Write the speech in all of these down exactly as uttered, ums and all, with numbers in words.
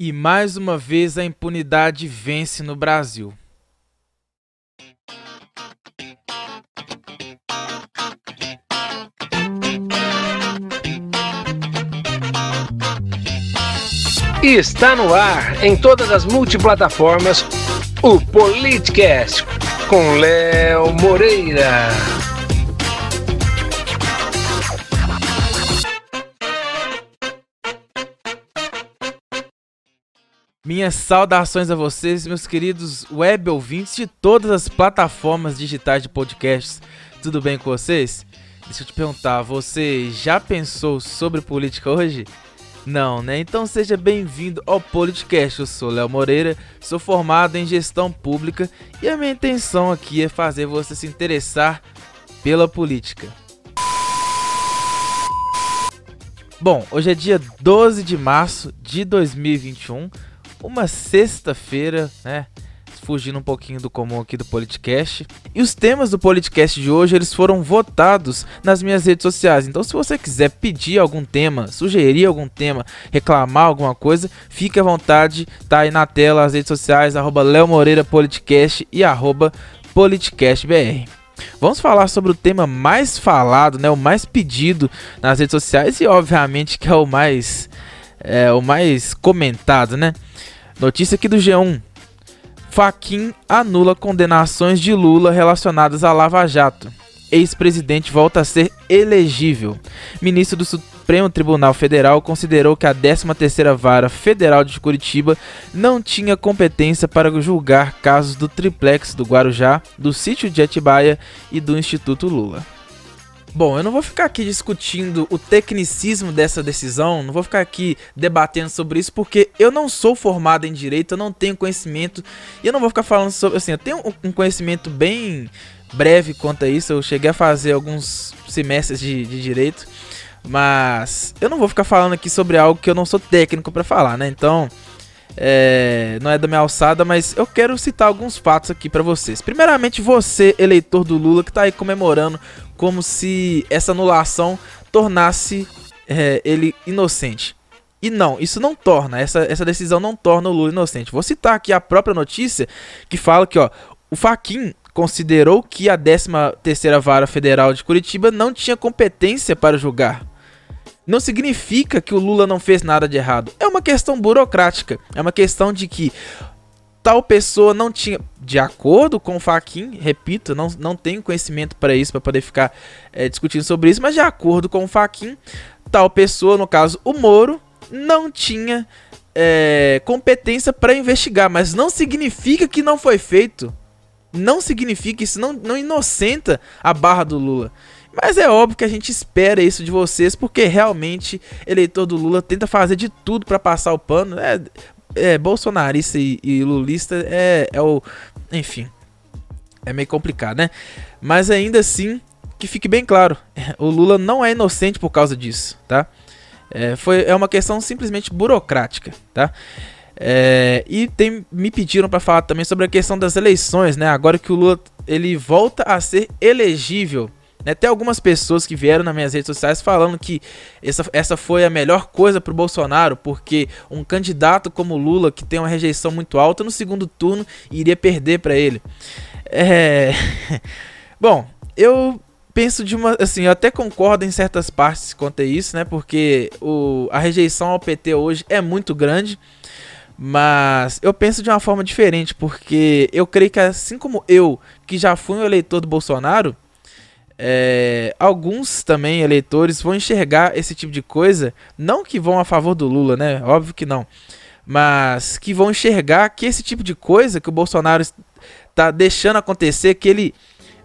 E mais uma vez a impunidade vence no Brasil. E está no ar, em todas as multiplataformas, o PolitCast, com Léo Moreira. Minhas saudações a vocês, meus queridos web ouvintes de todas as plataformas digitais de podcasts. Tudo bem com vocês? Deixa eu te perguntar, você já pensou sobre política hoje? Não, né? Então seja bem-vindo ao PolitCast. Eu sou Léo Moreira, sou formado em Gestão Pública e a minha intenção aqui é fazer você se interessar pela política. Bom, hoje é dia doze de março de dois mil e vinte e um. Uma sexta-feira, né, fugindo um pouquinho do comum aqui do PolitCast. E os temas do PolitCast de hoje, eles foram votados nas minhas redes sociais. Então, se você quiser pedir algum tema, sugerir algum tema, reclamar alguma coisa, fique à vontade, tá aí na tela as redes sociais, arroba Léo Moreira PolitCast e arroba PolitCastBR. Vamos falar sobre o tema mais falado, né, o mais pedido nas redes sociais e, obviamente, que é o mais... É o mais comentado, né? Notícia aqui do G um. Fachin anula condenações de Lula relacionadas à Lava Jato. Ex-presidente volta a ser elegível. Ministro do Supremo Tribunal Federal considerou que a décima terceira Vara Federal de Curitiba não tinha competência para julgar casos do triplex do Guarujá, do sítio de Atibaia e do Instituto Lula. Bom, eu não vou ficar aqui discutindo o tecnicismo dessa decisão, não vou ficar aqui debatendo sobre isso, porque eu não sou formado em Direito, eu não tenho conhecimento, e eu não vou ficar falando sobre, assim, eu tenho um conhecimento bem breve quanto a isso, eu cheguei a fazer alguns semestres de, de Direito, mas eu não vou ficar falando aqui sobre algo que eu não sou técnico para falar, né, então... É, não é da minha alçada, mas eu quero citar alguns fatos aqui pra vocês. Primeiramente, você, eleitor do Lula, que tá aí comemorando como se essa anulação tornasse é, ele inocente. E não, isso não torna, essa, essa decisão não torna o Lula inocente. Vou citar aqui a própria notícia que fala que, ó, o Fachin considerou que a décima terceira Vara Federal de Curitiba não tinha competência para julgar. Não significa que o Lula não fez nada de errado. É uma questão burocrática. É uma questão de que tal pessoa não tinha... De acordo com o Fachin, repito, não, não tenho conhecimento para isso, para poder ficar é, discutindo sobre isso, mas de acordo com o Fachin, tal pessoa, no caso o Moro, não tinha é, competência para investigar. Mas não significa que não foi feito. Não significa, isso não, não inocenta a barra do Lula. Mas é óbvio que a gente espera isso de vocês, porque realmente eleitor do Lula tenta fazer de tudo para passar o pano. É, é bolsonarista e, e lulista é, é o... Enfim, é meio complicado, né? Mas ainda assim, que fique bem claro, o Lula não é inocente por causa disso, tá? É, foi, é uma questão simplesmente burocrática, tá? É, e tem, me pediram para falar também sobre a questão das eleições, né? Agora que o Lula ele volta a ser elegível. Até algumas pessoas que vieram nas minhas redes sociais falando que essa, essa foi a melhor coisa pro Bolsonaro, porque um candidato como Lula, que tem uma rejeição muito alta, no segundo turno iria perder para ele. É... Bom, eu penso de uma... Assim, eu até concordo em certas partes quanto a isso, né? Porque o, a rejeição ao P T hoje é muito grande, mas eu penso de uma forma diferente, porque eu creio que assim como eu, que já fui um eleitor do Bolsonaro, É, alguns também eleitores vão enxergar esse tipo de coisa, não que vão a favor do Lula, né? Óbvio que não, mas que vão enxergar que esse tipo de coisa que o Bolsonaro está deixando acontecer, que ele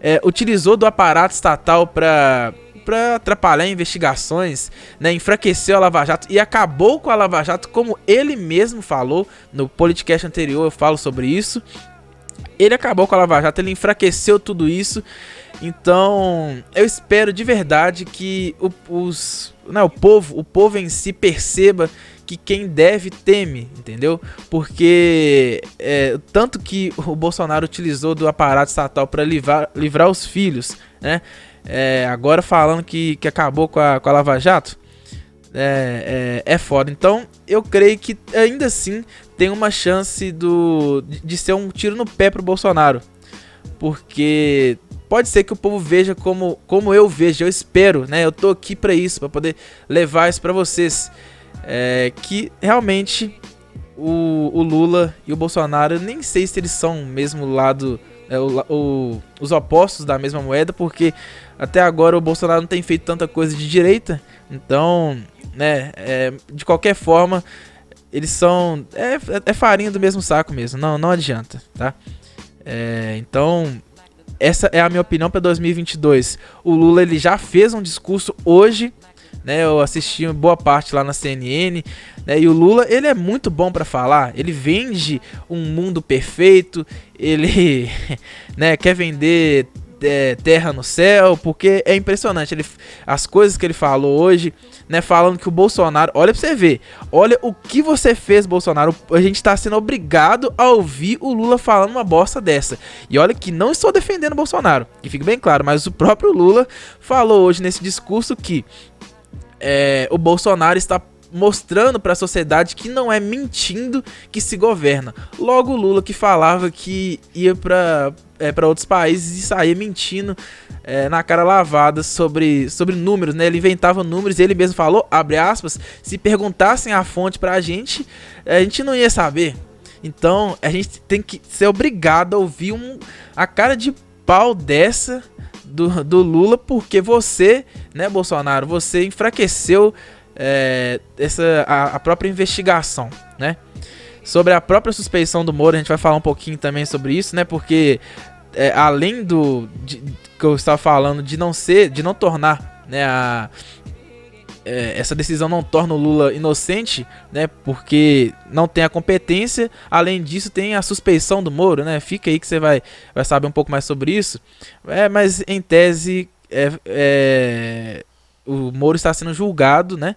é, utilizou do aparato estatal para para atrapalhar investigações, né? Enfraqueceu a Lava Jato e acabou com a Lava Jato, como ele mesmo falou no podcast anterior, eu falo sobre isso. Ele acabou com a Lava Jato, ele enfraqueceu tudo isso. Então, eu espero de verdade que o, os, né, o povo, o povo em si perceba que quem deve teme, entendeu? Porque é, tanto que o Bolsonaro utilizou do aparato estatal para livrar, livrar os filhos, né? É, agora falando que, que acabou com a, com a Lava Jato, É, é, é foda. Então, eu creio que ainda assim tem uma chance do, de ser um tiro no pé pro Bolsonaro. Porque pode ser que o povo veja como, como eu vejo, eu espero, né? Eu tô aqui pra isso, pra poder levar isso pra vocês. É, que realmente o, o Lula e o Bolsonaro, eu nem sei se eles são mesmo lado... É, o, o, os opostos da mesma moeda, porque até agora o Bolsonaro não tem feito tanta coisa de direita, então, né, é, de qualquer forma, eles são, é, é farinha do mesmo saco mesmo, não, não adianta, tá? É, então, essa é a minha opinião para dois mil e vinte e dois. O Lula, ele já fez um discurso hoje, né, eu assisti boa parte lá na C N N, né, e o Lula, ele é muito bom pra falar, ele vende um mundo perfeito, ele né, quer vender é, terra no céu, porque é impressionante, ele, as coisas que ele falou hoje, né, falando que o Bolsonaro, olha pra você ver, olha o que você fez, Bolsonaro, a gente tá sendo obrigado a ouvir o Lula falando uma bosta dessa, e olha que não estou defendendo o Bolsonaro, que fique bem claro, mas o próprio Lula falou hoje nesse discurso que É, o Bolsonaro está mostrando para a sociedade que não é mentindo que se governa. Logo o Lula, que falava que ia para é, para outros países e saía mentindo é, na cara lavada sobre, sobre números, né? Ele inventava números, ele mesmo falou, abre aspas, se perguntassem a fonte para a gente, a gente não ia saber. Então a gente tem que ser obrigado a ouvir um, a cara de pau dessa... Do, do Lula, porque você, né, Bolsonaro, você enfraqueceu é, essa, a, a própria investigação, né? Sobre a própria suspeição do Moro, a gente vai falar um pouquinho também sobre isso, né? Porque é, além do de, que eu estava falando de não ser, de não tornar, né, a, é, essa decisão não torna o Lula inocente, né? Porque não tem a competência, além disso tem a suspeição do Moro, né? Fica aí que você vai, vai saber um pouco mais sobre isso. É, mas em tese é, é, o Moro está sendo julgado, né?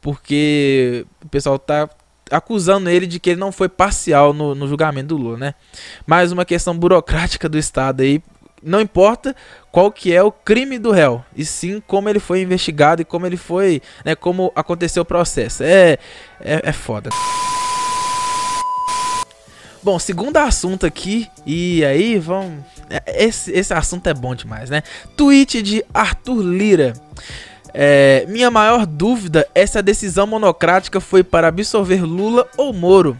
Porque o pessoal está acusando ele de que ele não foi parcial no, no julgamento do Lula, né? Mais uma questão burocrática do Estado aí. Não importa qual que é o crime do réu, e sim como ele foi investigado e como ele foi, né, como aconteceu o processo. É, é, é foda. Bom, segundo assunto aqui, e aí vamos... Esse, esse assunto é bom demais, né? Tweet de Arthur Lira. É, minha maior dúvida é se a decisão monocrática foi para absolver Lula ou Moro.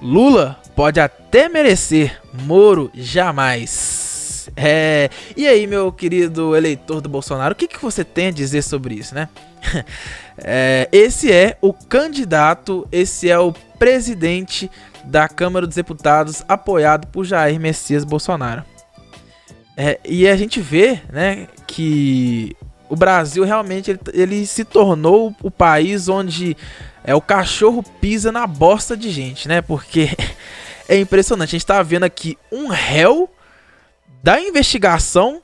Lula pode até merecer, Moro jamais. É, e aí, meu querido eleitor do Bolsonaro, o que, que você tem a dizer sobre isso, né? É, esse é o candidato, esse é o presidente da Câmara dos Deputados, apoiado por Jair Messias Bolsonaro. É, e a gente vê, né, que o Brasil realmente ele, ele se tornou o país onde é, o cachorro pisa na bosta de gente, né? Porque é impressionante, a gente tá vendo aqui um réu da investigação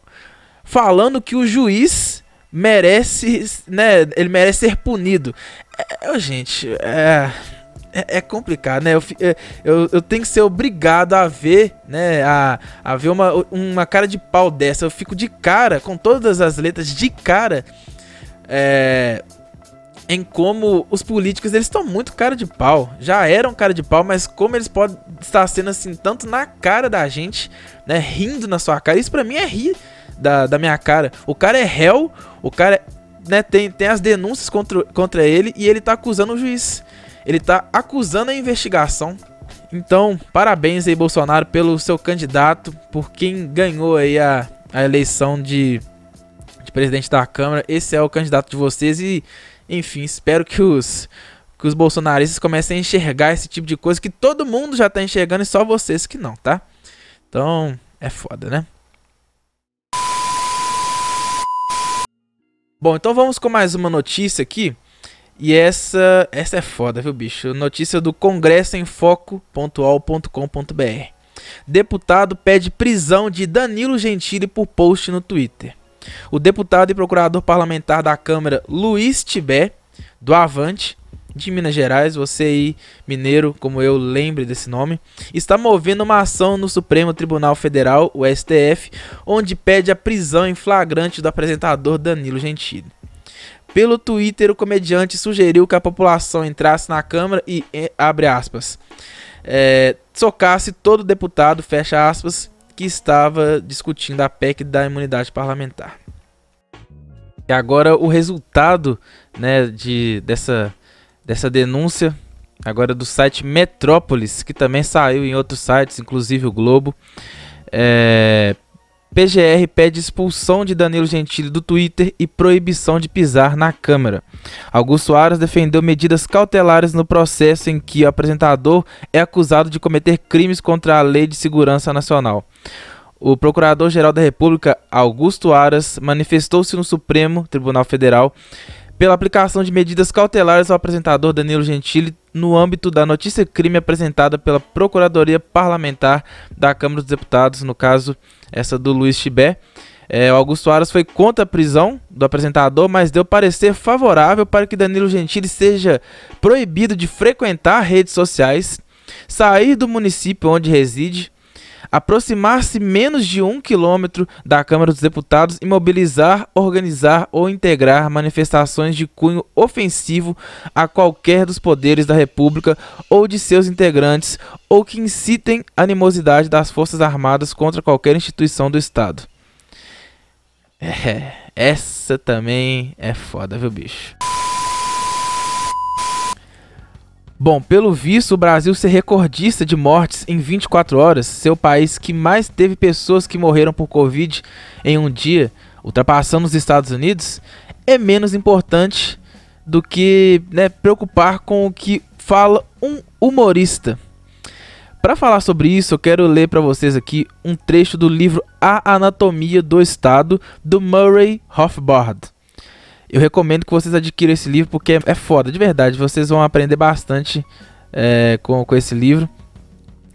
falando que o juiz merece, né, ele merece ser punido. É, é, gente, é, é, é complicado, né? Eu, eu, eu tenho que ser obrigado a ver, né, a, a ver uma, uma cara de pau dessa. Eu fico de cara, com todas as letras de cara, é, em como os políticos, eles estão muito cara de pau. Já eram cara de pau, mas como eles podem estar sendo assim, tanto na cara da gente, né, rindo na sua cara. Isso pra mim é rir da, da minha cara. O cara é réu, o cara, né, tem, tem as denúncias contra, contra ele e ele tá acusando o juiz. Ele tá acusando a investigação. Então, parabéns aí, Bolsonaro, pelo seu candidato, por quem ganhou aí a, a eleição de, de presidente da Câmara. Esse é o candidato de vocês e... Enfim, espero que os, que os bolsonaristas comecem a enxergar esse tipo de coisa que todo mundo já tá enxergando e só vocês que não, tá? Então, é foda, né? Bom, então vamos com mais uma notícia aqui. E essa, essa é foda, viu, bicho? Notícia do congresso em foco ponto a u ponto com ponto b r. Deputado pede prisão de Danilo Gentili por post no Twitter. O deputado e procurador parlamentar da Câmara, Luiz Tibé, do Avante, de Minas Gerais, você aí, mineiro, como eu, lembre desse nome, está movendo uma ação no Supremo Tribunal Federal, o S T F, onde pede a prisão em flagrante do apresentador Danilo Gentili. Pelo Twitter, o comediante sugeriu que a população entrasse na Câmara e, abre aspas, é, socasse todo deputado, fecha aspas, que estava discutindo a P E C da imunidade parlamentar. E agora o resultado, né, de, dessa, dessa denúncia, agora do site Metrópoles, que também saiu em outros sites, inclusive o Globo, é... P G R pede expulsão de Danilo Gentili do Twitter e proibição de pisar na Câmara. Augusto Aras defendeu medidas cautelares no processo em que o apresentador é acusado de cometer crimes contra a Lei de Segurança Nacional. O Procurador-Geral da República, Augusto Aras, manifestou-se no Supremo Tribunal Federal pela aplicação de medidas cautelares ao apresentador Danilo Gentili no âmbito da notícia-crime apresentada pela Procuradoria Parlamentar da Câmara dos Deputados, no caso, essa do Luiz Tibé. É, Augusto Aras foi contra a prisão do apresentador, mas deu parecer favorável para que Danilo Gentili seja proibido de frequentar redes sociais, sair do município onde reside, aproximar-se menos de um quilômetro da Câmara dos Deputados e mobilizar, organizar ou integrar manifestações de cunho ofensivo a qualquer dos poderes da República ou de seus integrantes ou que incitem animosidade das Forças Armadas contra qualquer instituição do Estado. É, essa também é foda, viu, bicho? Bom, pelo visto, o Brasil ser recordista de mortes em vinte e quatro horas, ser o país que mais teve pessoas que morreram por Covid em um dia, ultrapassando os Estados Unidos, é menos importante do que, né, preocupar com o que fala um humorista. Para falar sobre isso, eu quero ler para vocês aqui um trecho do livro A Anatomia do Estado, do Murray Rothbard. Eu recomendo que vocês adquiram esse livro porque é foda, de verdade. Vocês vão aprender bastante é, com, com esse livro.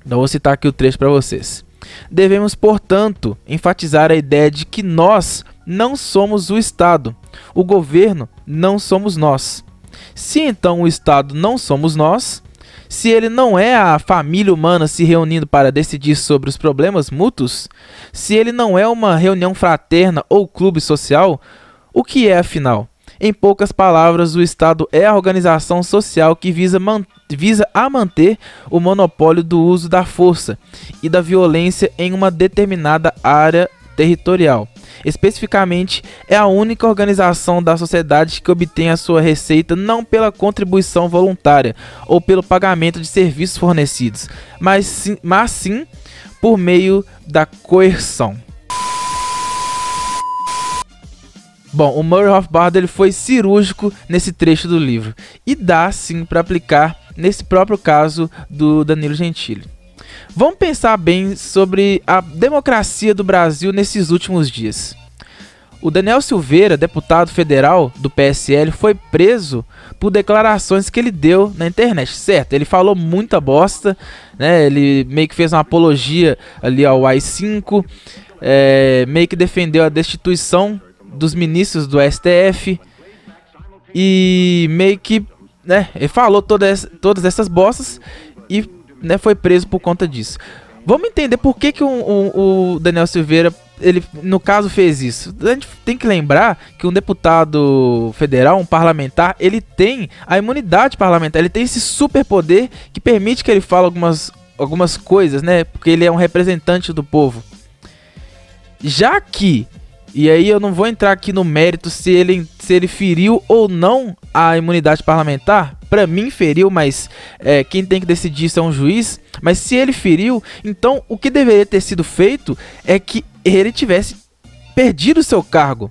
Então vou citar aqui o trecho para vocês. Devemos, portanto, enfatizar a ideia de que nós não somos o Estado. O governo não somos nós. Se então o Estado não somos nós, se ele não é a família humana se reunindo para decidir sobre os problemas mútuos, se ele não é uma reunião fraterna ou clube social, o que é, afinal? Em poucas palavras, o Estado é a organização social que visa, man- visa a manter o monopólio do uso da força e da violência em uma determinada área territorial. Especificamente, é a única organização da sociedade que obtém a sua receita não pela contribuição voluntária ou pelo pagamento de serviços fornecidos, mas sim, mas sim por meio da coerção. Bom, o Murray Rothbard, ele foi cirúrgico nesse trecho do livro e dá sim para aplicar nesse próprio caso do Danilo Gentili. Vamos pensar bem sobre a democracia do Brasil nesses últimos dias. O Daniel Silveira, deputado federal do P S L, foi preso por declarações que ele deu na internet. Certo, ele falou muita bosta, né? Ele meio que fez uma apologia ali ao A I cinco, é, meio que defendeu a destituição dos ministros do S T F e meio que, né, ele falou toda essa, todas essas bostas e, né, foi preso por conta disso. Vamos entender por que, que um, um, o Daniel Silveira, ele no caso, fez isso. A gente tem que lembrar que um deputado federal, um parlamentar, ele tem a imunidade parlamentar, ele tem esse superpoder que permite que ele fale algumas, algumas coisas, né, porque ele é um representante do povo. Já que... E aí eu não vou entrar aqui no mérito se ele, se ele feriu ou não a imunidade parlamentar. Pra mim feriu, mas é, quem tem que decidir isso é um juiz. Mas se ele feriu, então o que deveria ter sido feito é que ele tivesse perdido o seu cargo,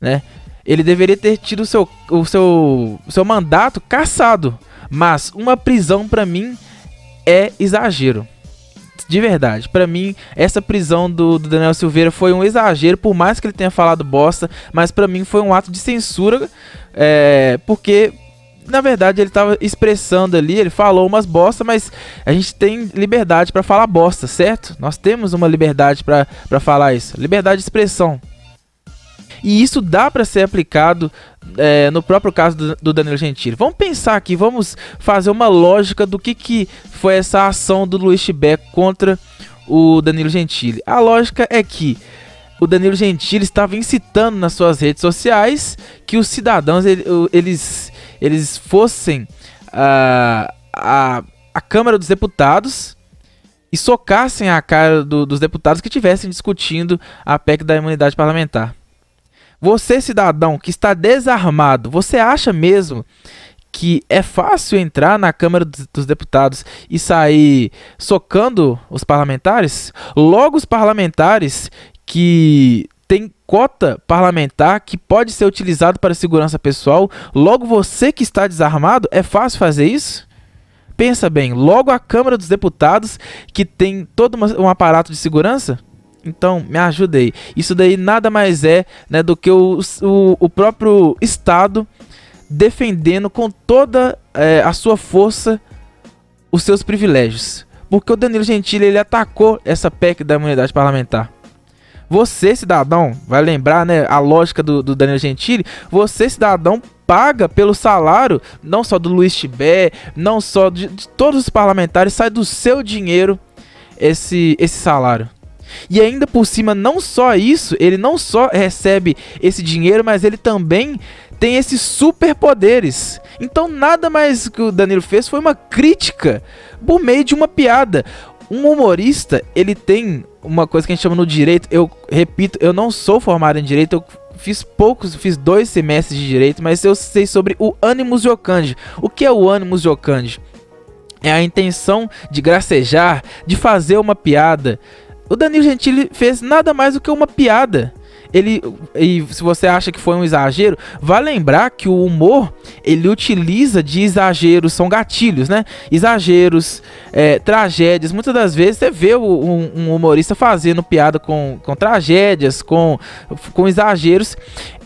né? Ele deveria ter tido o seu, o seu, o seu mandato cassado. Mas uma prisão pra mim é exagero. De verdade, pra mim, essa prisão do, do Daniel Silveira foi um exagero, por mais que ele tenha falado bosta, mas pra mim foi um ato de censura, é, porque, na verdade, ele tava expressando ali, ele falou umas bosta, mas a gente tem liberdade pra falar bosta, certo? Nós temos uma liberdade pra, pra falar isso, liberdade de expressão. E isso dá para ser aplicado é, no próprio caso do, do Danilo Gentili. Vamos pensar aqui, vamos fazer uma lógica do que, que foi essa ação do Luiz Tibé contra o Danilo Gentili. A lógica é que o Danilo Gentili estava incitando nas suas redes sociais que os cidadãos eles, eles fossem uh, a, a Câmara dos Deputados e socassem a cara do, dos deputados que estivessem discutindo a P E C da imunidade parlamentar. Você, cidadão, que está desarmado, você acha mesmo que é fácil entrar na Câmara dos Deputados e sair socando os parlamentares? Logo, os parlamentares que têm cota parlamentar que pode ser utilizado para segurança pessoal, logo você que está desarmado, é fácil fazer isso? Pensa bem, logo a Câmara dos Deputados que tem todo uma, um aparato de segurança? Então, me ajuda aí. Isso daí nada mais é, né, do que o, o, o próprio Estado defendendo com toda é, a sua força os seus privilégios. Porque o Danilo Gentili, ele atacou essa P E C da imunidade parlamentar. Você, cidadão, vai lembrar, né, a lógica do, do Danilo Gentili, você, cidadão, paga pelo salário, não só do Luiz Tibé, não só de, de todos os parlamentares, sai do seu dinheiro esse, esse salário. E ainda por cima, não só isso, ele não só recebe esse dinheiro, mas ele também tem esses superpoderes. Então nada mais que o Danilo fez foi uma crítica por meio de uma piada. Um humorista, ele tem uma coisa que a gente chama no direito, eu repito, eu não sou formado em direito, eu fiz poucos, fiz dois semestres de direito, mas eu sei sobre o animus jocandi. O que é o animus jocandi? É a intenção de gracejar, de fazer uma piada. O Danilo Gentili fez nada mais do que uma piada. Ele, e se você acha que foi um exagero, vá lembrar que o humor, ele utiliza de exageros, são gatilhos, né? Exageros, é, tragédias. Muitas das vezes você vê um, um humorista fazendo piada com, com tragédias, com, com exageros.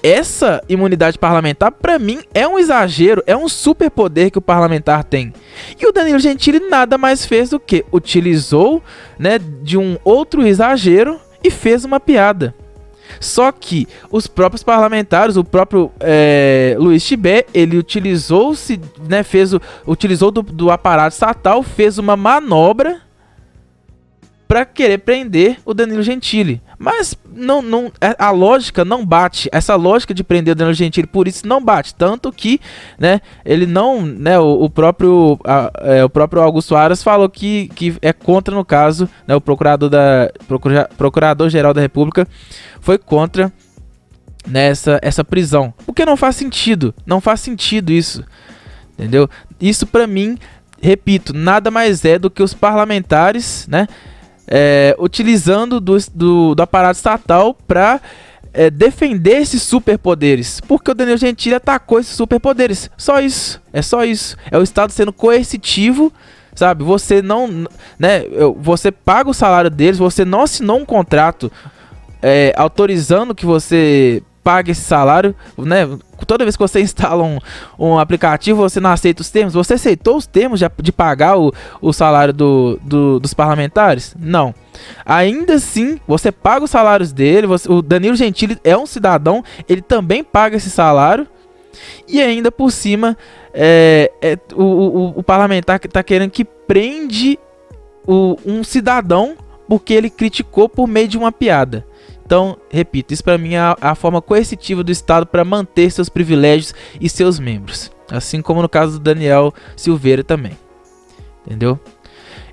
Essa imunidade parlamentar, pra mim, é um exagero, é um superpoder que o parlamentar tem. E o Danilo Gentili nada mais fez do que utilizou, né, de um outro exagero e fez uma piada. Só que os próprios parlamentares, o próprio é, Luiz Tibé, ele utilizou-se, né, fez o, utilizou do, do aparato estatal, fez uma manobra para querer prender o Danilo Gentili. Mas não, não, a lógica não bate, essa lógica de prender o Danilo Gentili, por isso não bate, tanto que, né, ele não, né, o, o, próprio, a, é, o próprio Augusto Aras falou que, que é contra, no caso, né, o procurador da, procura, Procurador-Geral da República foi contra nessa, essa prisão, porque não faz sentido, não faz sentido isso, entendeu? Isso para mim, repito, nada mais é do que os parlamentares, né, É, utilizando do, do, do aparato estatal para é, defender esses superpoderes, porque o Danilo Gentili atacou esses superpoderes, só isso, é só isso, é o Estado sendo coercitivo, sabe, você não, né, você paga o salário deles, você não assinou um contrato é, autorizando que você pague esse salário, né, toda vez que você instala um, um aplicativo, você não aceita os termos. Você aceitou os termos de, de pagar o, o salário do, do, dos parlamentares? Não. Ainda assim, você paga os salários dele. Você, o Danilo Gentili é um cidadão, ele também paga esse salário. E ainda por cima, é, é, o, o, o parlamentar que está querendo que prende o, um cidadão porque ele criticou por meio de uma piada. Então, repito, isso para mim é a forma coercitiva do Estado para manter seus privilégios e seus membros. Assim como no caso do Daniel Silveira também. Entendeu?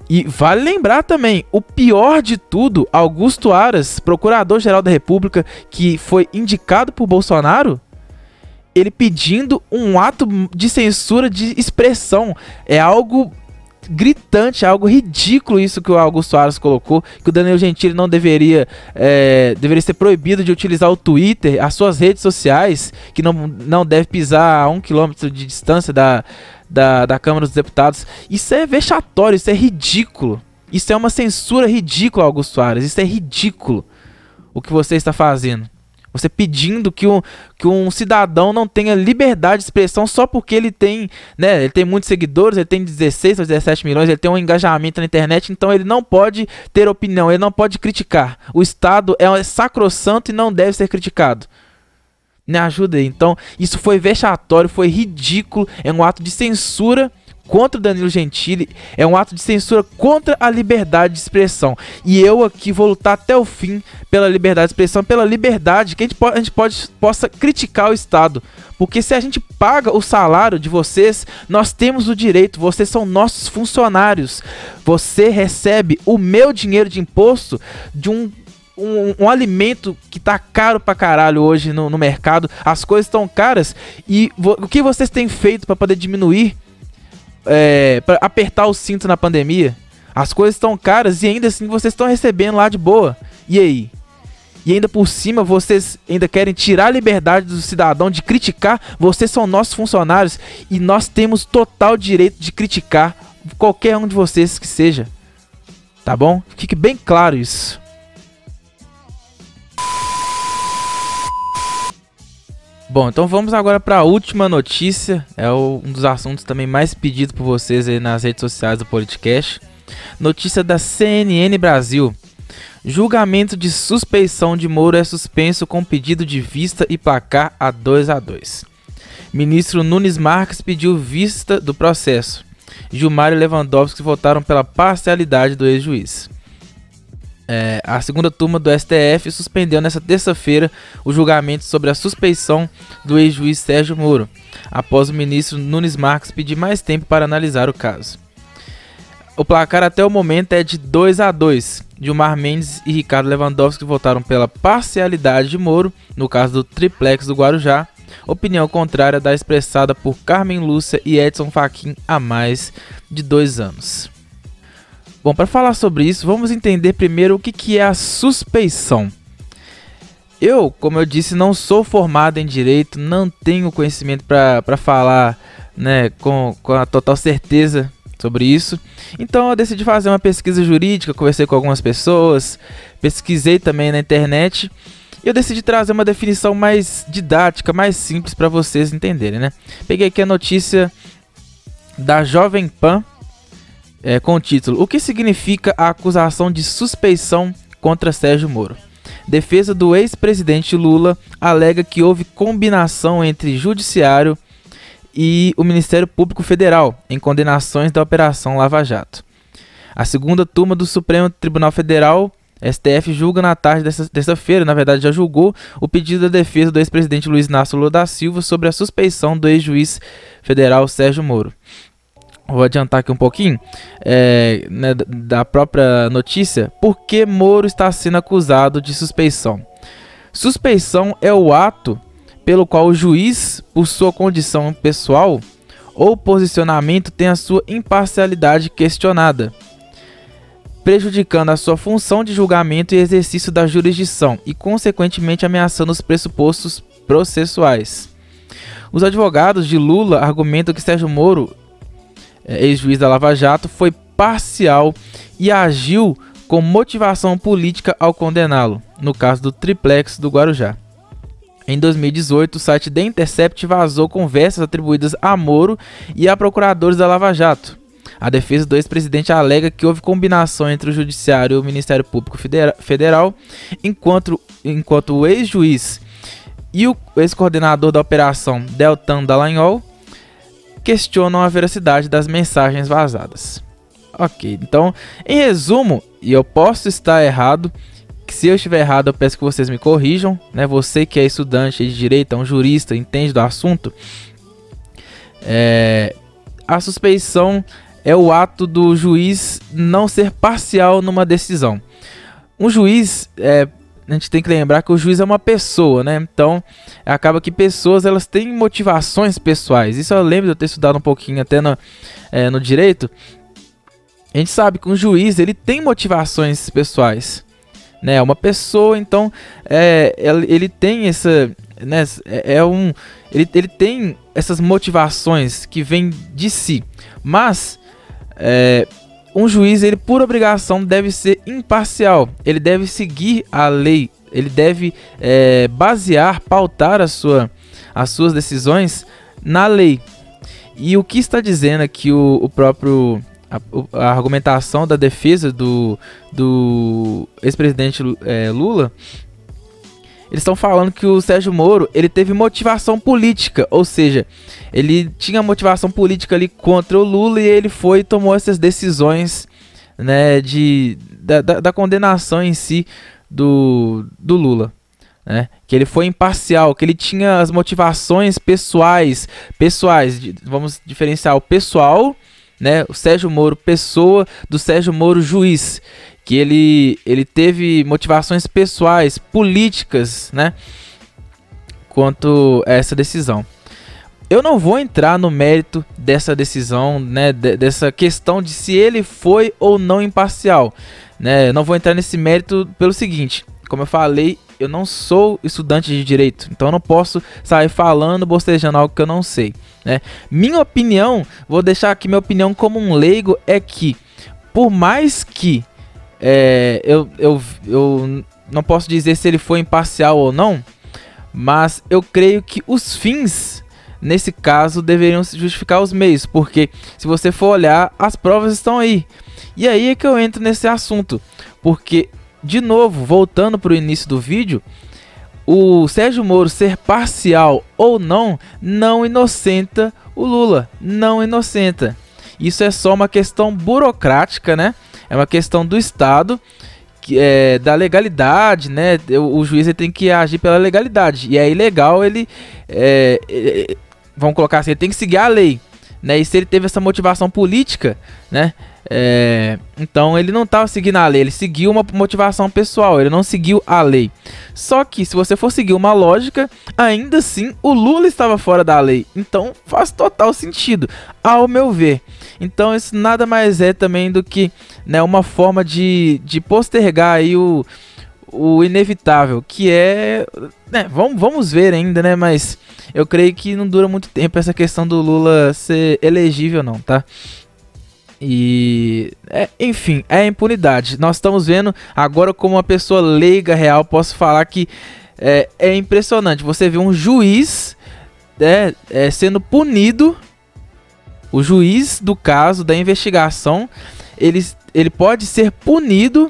E vale lembrar também, o pior de tudo, Augusto Aras, Procurador-Geral da República, que foi indicado por Bolsonaro, ele pedindo um ato de censura de expressão. É algo gritante, algo ridículo isso que o Augusto Aras colocou, que o Danilo Gentili não deveria, é, deveria ser proibido de utilizar o Twitter, as suas redes sociais, que não, não deve pisar a um quilômetro de distância da, da, da Câmara dos Deputados. Isso é vexatório, isso é ridículo, isso é uma censura ridícula, Augusto Aras, isso é ridículo o que você está fazendo. Você pedindo que um, que um cidadão não tenha liberdade de expressão só porque ele tem, né, ele tem muitos seguidores, ele tem dezesseis ou dezessete milhões, ele tem um engajamento na internet, então ele não pode ter opinião, ele não pode criticar. O Estado é sacrossanto e não deve ser criticado. Me ajuda aí. Então, isso foi vexatório, foi ridículo, é um ato de censura contra o Danilo Gentili é um ato de censura contra a liberdade de expressão. E eu aqui vou lutar até o fim pela liberdade de expressão, pela liberdade que a gente, po- a gente pode, possa criticar o Estado. Porque se a gente paga o salário de vocês, nós temos o direito, vocês são nossos funcionários. Você recebe o meu dinheiro de imposto de um... Um, um, um alimento que tá caro pra caralho hoje no, no mercado, as coisas estão caras, e vo- o que vocês têm feito pra poder diminuir, é, pra apertar o cinto na pandemia? As coisas estão caras e ainda assim vocês estão recebendo lá de boa. E aí? E ainda por cima vocês ainda querem tirar a liberdade do cidadão de criticar? Vocês são nossos funcionários e nós temos total direito de criticar qualquer um de vocês que seja. Tá bom? Fique bem claro isso. Bom, então vamos agora para a última notícia, é o, um dos assuntos também mais pedidos por vocês aí nas redes sociais do PolitCast. Notícia da C N N Brasil. Julgamento de suspeição de Moro é suspenso com pedido de vista e placar a dois a dois. Ministro Nunes Marques pediu vista do processo. Gilmar e Lewandowski votaram pela parcialidade do ex-juiz. É, a segunda turma do S T F suspendeu nesta terça-feira o julgamento sobre a suspeição do ex-juiz Sérgio Moro, após o ministro Nunes Marques pedir mais tempo para analisar o caso. O placar até o momento é de dois a dois. Gilmar Mendes e Ricardo Lewandowski votaram pela parcialidade de Moro, no caso do triplex do Guarujá, opinião contrária da expressada por Carmen Lúcia e Edson Fachin há mais de dois anos. Bom, para falar sobre isso, vamos entender primeiro o que, que é a suspeição. Eu, como eu disse, não sou formado em direito, não tenho conhecimento para falar, né, com, com a total certeza sobre isso. Então eu decidi fazer uma pesquisa jurídica, conversei com algumas pessoas, pesquisei também na internet. E eu decidi trazer uma definição mais didática, mais simples para vocês entenderem, né? Peguei aqui a notícia da Jovem Pan. É, com o título: o que significa a acusação de suspeição contra Sérgio Moro? Defesa do ex-presidente Lula alega que houve combinação entre judiciário e o Ministério Público Federal em condenações da Operação Lava Jato. A segunda turma do Supremo Tribunal Federal, S T F, julga na tarde dessa terça-feira, na verdade já julgou, o pedido da defesa do ex-presidente Luiz Inácio Lula da Silva sobre a suspeição do ex-juiz federal Sérgio Moro. Vou adiantar aqui um pouquinho, é, né, da própria notícia. Por que Moro está sendo acusado de suspeição? Suspeição é o ato pelo qual o juiz, por sua condição pessoal ou posicionamento, tem a sua imparcialidade questionada, prejudicando a sua função de julgamento e exercício da jurisdição e, consequentemente, ameaçando os pressupostos processuais. Os advogados de Lula argumentam que Sérgio Moro, ex-juiz da Lava Jato, foi parcial e agiu com motivação política ao condená-lo, no caso do triplex do Guarujá. Em dois mil e dezoito, o site The Intercept vazou conversas atribuídas a Moro e a procuradores da Lava Jato. A defesa do ex-presidente alega que houve combinação entre o Judiciário e o Ministério Público Federal, enquanto, enquanto o ex-juiz e o ex-coordenador da operação Deltan Dallagnol questionam a veracidade das mensagens vazadas. Ok, então, em resumo, e eu posso estar errado, que se eu estiver errado eu peço que vocês me corrijam, né? Você que é estudante de direito, é um jurista, entende do assunto. É, a suspeição é o ato do juiz não ser parcial numa decisão. Um juiz, é, a gente tem que lembrar que o juiz é uma pessoa, né? Então, acaba que pessoas, elas têm motivações pessoais. Isso eu lembro de eu ter estudado um pouquinho até no, é, no direito. A gente sabe que um juiz, ele tem motivações pessoais, né? É uma pessoa, então, é, ele tem essa... Né? É um, ele, ele tem essas motivações que vêm de si. Mas... É, um juiz, ele por obrigação deve ser imparcial, ele deve seguir a lei, ele deve é, basear, pautar a sua, as suas decisões na lei. E o que está dizendo aqui o, o próprio, a, a argumentação da defesa do, do ex-presidente é, Lula eles estão falando que o Sérgio Moro, ele teve motivação política, ou seja, ele tinha motivação política ali contra o Lula e ele foi e tomou essas decisões, né, de, da, da, da condenação em si do, do Lula, né, que ele foi imparcial, que ele tinha as motivações pessoais, pessoais, vamos diferenciar o pessoal, né, o Sérgio Moro pessoa do Sérgio Moro juiz, que ele, ele teve motivações pessoais, políticas, né, quanto a essa decisão. Eu não vou entrar no mérito dessa decisão, né, de, dessa questão de se ele foi ou não imparcial, né, eu não vou entrar nesse mérito pelo seguinte, como eu falei, eu não sou estudante de direito, então eu não posso sair falando, bocejando algo que eu não sei, né? Minha opinião, vou deixar aqui minha opinião como um leigo, é que por mais que é, eu, eu, eu não posso dizer se ele foi imparcial ou não, mas eu creio que os fins, nesse caso, deveriam justificar os meios, porque se você for olhar, as provas estão aí. E aí é que eu entro nesse assunto, porque... de novo, voltando para o início do vídeo, o Sérgio Moro ser parcial ou não, não inocenta o Lula, não inocenta. Isso é só uma questão burocrática, né? É uma questão do Estado, que é, da legalidade, né? O, o juiz ele tem que agir pela legalidade, e é ilegal ele, é, é, vamos colocar assim, ele tem que seguir a lei, né? E se ele teve essa motivação política, né? É, então ele não estava seguindo a lei, ele seguiu uma motivação pessoal, ele não seguiu a lei. Só que se você for seguir uma lógica, ainda assim o Lula estava fora da lei, então faz total sentido, ao meu ver. Então isso nada mais é também do que, né, uma forma de, de postergar aí o, o inevitável, que é, né, vamos, vamos ver ainda, né, mas eu creio que não dura muito tempo essa questão do Lula ser elegível não, tá? E, é, enfim, é a impunidade. Nós estamos vendo agora, como uma pessoa leiga real, posso falar que é, é impressionante. Você vê um juiz é, é, sendo punido, o juiz do caso, da investigação, ele, ele pode ser punido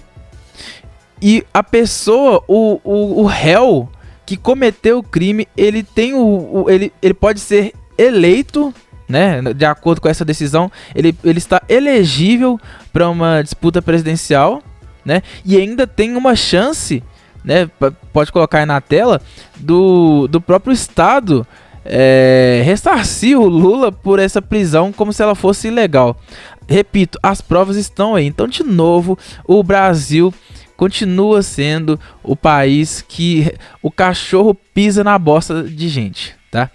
e a pessoa, o, o, o réu que cometeu o crime, ele, tem o, o, ele, ele pode ser eleito, né, de acordo com essa decisão, ele, ele está elegível para uma disputa presidencial, né, e ainda tem uma chance, né, p- pode colocar aí na tela, do, do próprio Estado é, ressarcir o Lula por essa prisão como se ela fosse ilegal. Repito, as provas estão aí. Então, de novo, o Brasil continua sendo o país que o cachorro pisa na bosta de gente, tá?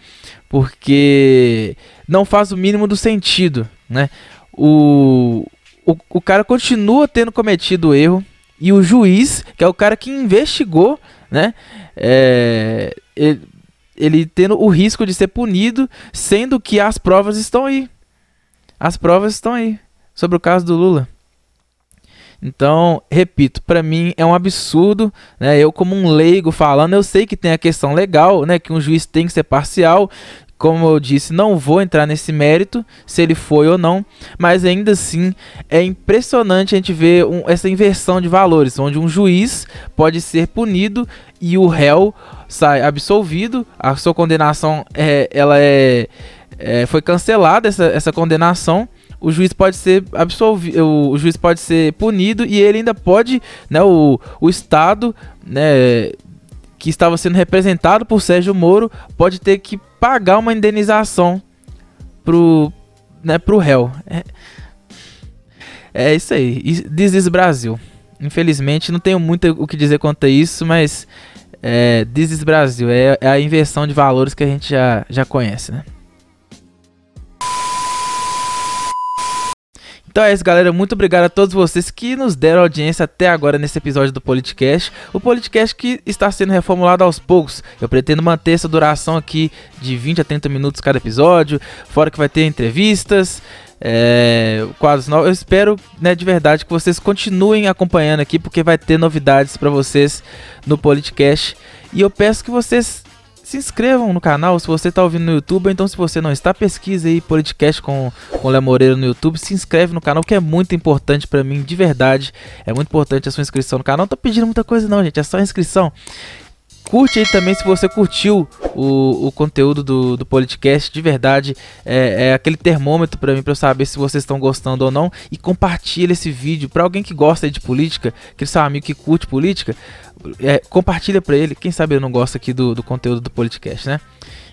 Porque não faz o mínimo do sentido, né? O, o, o cara continua tendo cometido o erro e o juiz, que é o cara que investigou, né? É, ele, ele tendo o risco de ser punido, sendo que as provas estão aí. As provas estão aí sobre o caso do Lula. Então, repito, para mim é um absurdo, né? Eu, como um leigo falando, eu sei que tem a questão legal, né? Que um juiz tem que ser parcial. Como eu disse, não vou entrar nesse mérito, se ele foi ou não. Mas ainda assim, é impressionante a gente ver um, essa inversão de valores, onde um juiz pode ser punido e o réu sai absolvido. A sua condenação, é, ela é, é, foi cancelada, essa, essa condenação. O juiz pode ser absolvido, o juiz pode ser punido e ele ainda pode, né, o, o Estado, né, que estava sendo representado por Sérgio Moro, pode ter que pagar uma indenização pro, né, pro réu. É, é isso aí, this is Brasil. Infelizmente, não tenho muito o que dizer quanto a isso, mas é, this is Brasil, é, é a inversão de valores que a gente já, já conhece, né? Então é isso, galera. Muito obrigado a todos vocês que nos deram audiência até agora nesse episódio do PolitCast. O PolitCast que está sendo reformulado aos poucos. Eu pretendo manter essa duração aqui de vinte a trinta minutos cada episódio. Fora que vai ter entrevistas, é, quadros novos. Eu espero, né, de verdade que vocês continuem acompanhando aqui, porque vai ter novidades para vocês no PolitCast. E eu peço que vocês se inscrevam no canal, se você está ouvindo no YouTube, então se você não está, pesquisa aí PolitCast com, com o Léo Moreira no YouTube, se inscreve no canal, que é muito importante para mim, de verdade, é muito importante a sua inscrição no canal, não tô pedindo muita coisa não, gente, é só a inscrição. Curte aí também se você curtiu o, o conteúdo do, do PolitCast, de verdade, é, é aquele termômetro para mim, para eu saber se vocês estão gostando ou não, e compartilha esse vídeo para alguém que gosta de política, que é seu amigo que curte política, é, compartilha para ele, quem sabe ele não gosta aqui do, do conteúdo do PolitCast, né?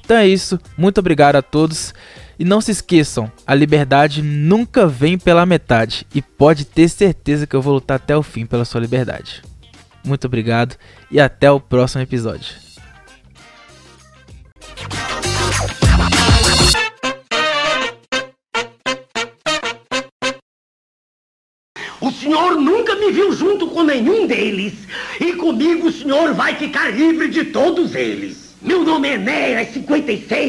Então é isso, muito obrigado a todos, e não se esqueçam, a liberdade nunca vem pela metade, e pode ter certeza que eu vou lutar até o fim pela sua liberdade. Muito obrigado e até o próximo episódio. O senhor nunca me viu junto com nenhum deles, e comigo o senhor vai ficar livre de todos eles. Meu nome é Enéas cinquenta e seis.